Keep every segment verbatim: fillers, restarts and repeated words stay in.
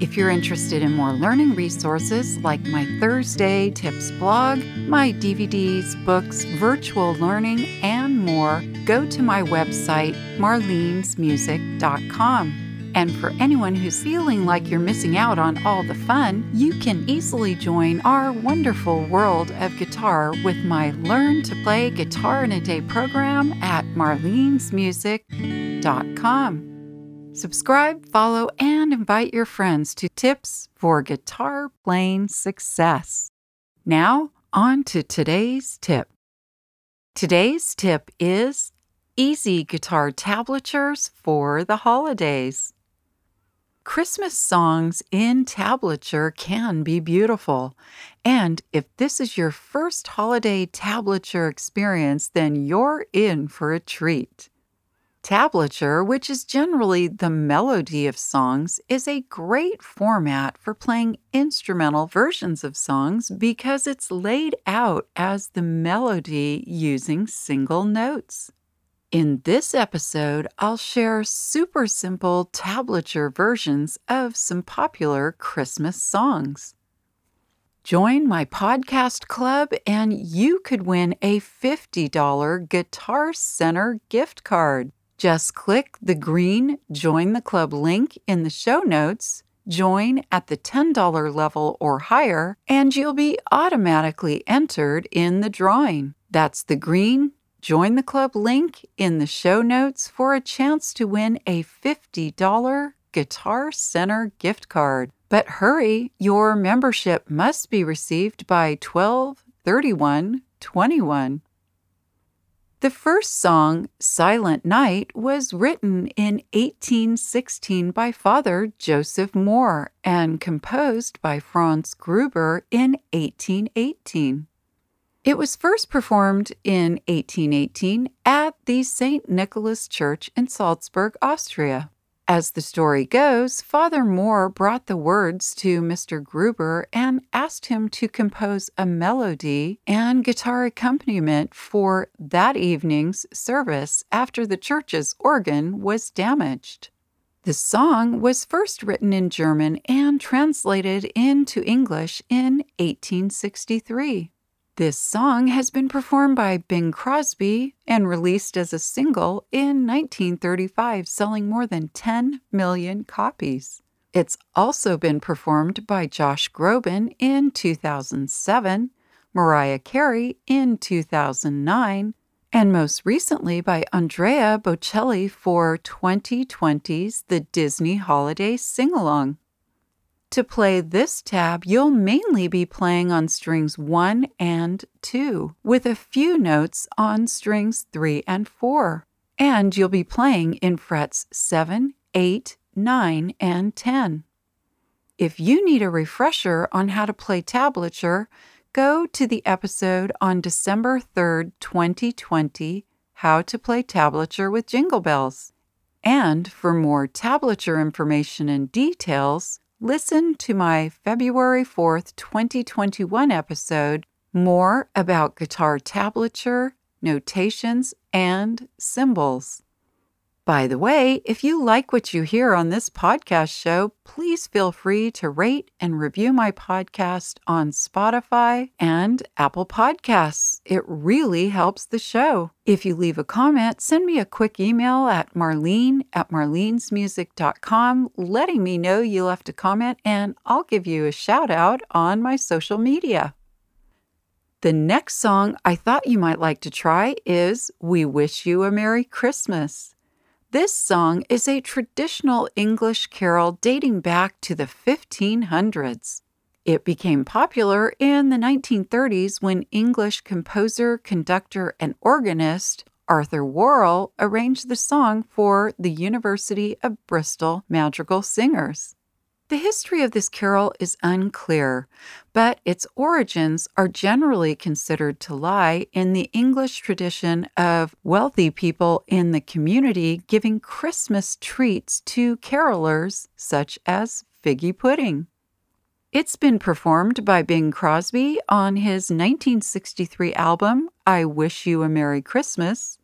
If you're interested in more learning resources like my Thursday Tips blog, my D V Ds, books, virtual learning, and more, go to my website, marlenes music dot com. And for anyone who's feeling like you're missing out on all the fun, you can easily join our wonderful world of guitar with my Learn to Play Guitar in a Day program at marlenes music dot com. Subscribe, follow, and invite your friends to Tips for Guitar Playing Success. Now, on to today's tip. Today's tip is easy guitar tablatures for the holidays. Christmas songs in tablature can be beautiful. And if this is your first holiday tablature experience, then you're in for a treat. Tablature, which is generally the melody of songs, is a great format for playing instrumental versions of songs because it's laid out as the melody using single notes. In this episode, I'll share super simple tablature versions of some popular Christmas songs. Join my podcast club and you could win a fifty dollars Guitar Center gift card. Just click the green Join the Club link in the show notes, join at the ten dollars level or higher, and you'll be automatically entered in the drawing. That's the green Join the Club link in the show notes for a chance to win a fifty dollars Guitar Center gift card. But hurry, your membership must be received by twelve thirty-one twenty-one. The first song, Silent Night, was written in eighteen sixteen by Father Joseph Mohr and composed by Franz Gruber in eighteen eighteen. It was first performed in eighteen eighteen at the Saint Nicholas Church in Salzburg, Austria. As the story goes, Father Mohr brought the words to Mister Gruber and asked him to compose a melody and guitar accompaniment for that evening's service after the church's organ was damaged. The song was first written in German and translated into English in eighteen sixty-three. This song has been performed by Bing Crosby and released as a single in nineteen thirty-five, selling more than ten million copies. It's also been performed by Josh Groban in two thousand seven, Mariah Carey in two thousand nine, and most recently by Andrea Bocelli for twenty twenty's The Disney Holiday Sing-Along. To play this tab, you'll mainly be playing on strings one and two, with a few notes on strings three and four. And you'll be playing in frets seven, eight, nine, and ten. If you need a refresher on how to play tablature, go to the episode on December third, twenty twenty, How to Play Tablature with Jingle Bells. And for more tablature information and details, listen to my February fourth, twenty twenty-one episode, More About Guitar Tablature, Notations, and Symbols. By the way, if you like what you hear on this podcast show, please feel free to rate and review my podcast on Spotify and Apple Podcasts. It really helps the show. If you leave a comment, send me a quick email at marlene at marlenes music dot com letting me know you left a comment, and I'll give you a shout out on my social media. The next song I thought you might like to try is We Wish You a Merry Christmas. This song is a traditional English carol dating back to the fifteen hundreds. It became popular in the nineteen thirties when English composer, conductor, and organist Arthur Warrell arranged the song for the University of Bristol Madrigal Singers. The history of this carol is unclear, but its origins are generally considered to lie in the English tradition of wealthy people in the community giving Christmas treats to carolers, such as figgy pudding. It's been performed by Bing Crosby on his nineteen sixty-three album, I Wish You a Merry Christmas,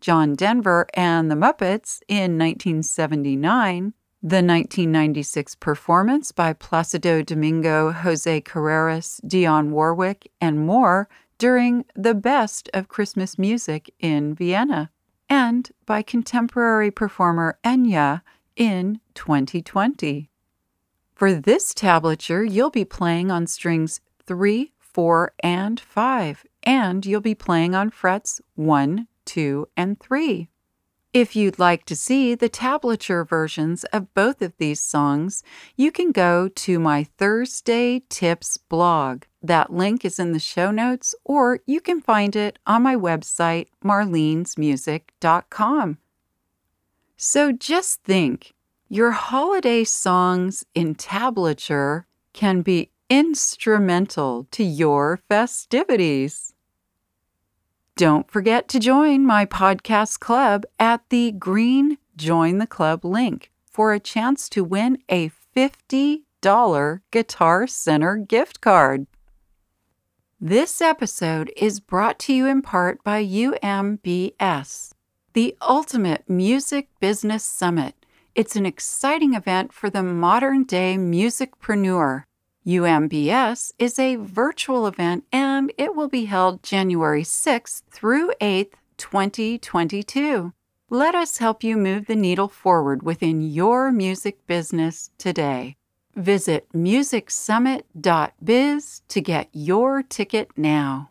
John Denver and the Muppets in nineteen seventy-nine, the nineteen ninety-six performance by Placido Domingo, Jose Carreras, Dionne Warwick, and more during the Best of Christmas Music in Vienna, and by contemporary performer Enya in twenty twenty. For this tablature, you'll be playing on strings three, four, and five, and you'll be playing on frets one, two, and three. If you'd like to see the tablature versions of both of these songs, you can go to my Thursday Tips blog. That link is in the show notes, or you can find it on my website, marlenes music dot com. So just think. Your holiday songs in tablature can be instrumental to your festivities. Don't forget to join my podcast club at the green Join the Club link for a chance to win a fifty dollars Guitar Center gift card. This episode is brought to you in part by U M B S, the Ultimate Music Business Summit. It's an exciting event for the modern-day musicpreneur. U M B S is a virtual event, and it will be held January sixth through eighth, twenty twenty-two. Let us help you move the needle forward within your music business today. Visit music summit dot biz to get your ticket now.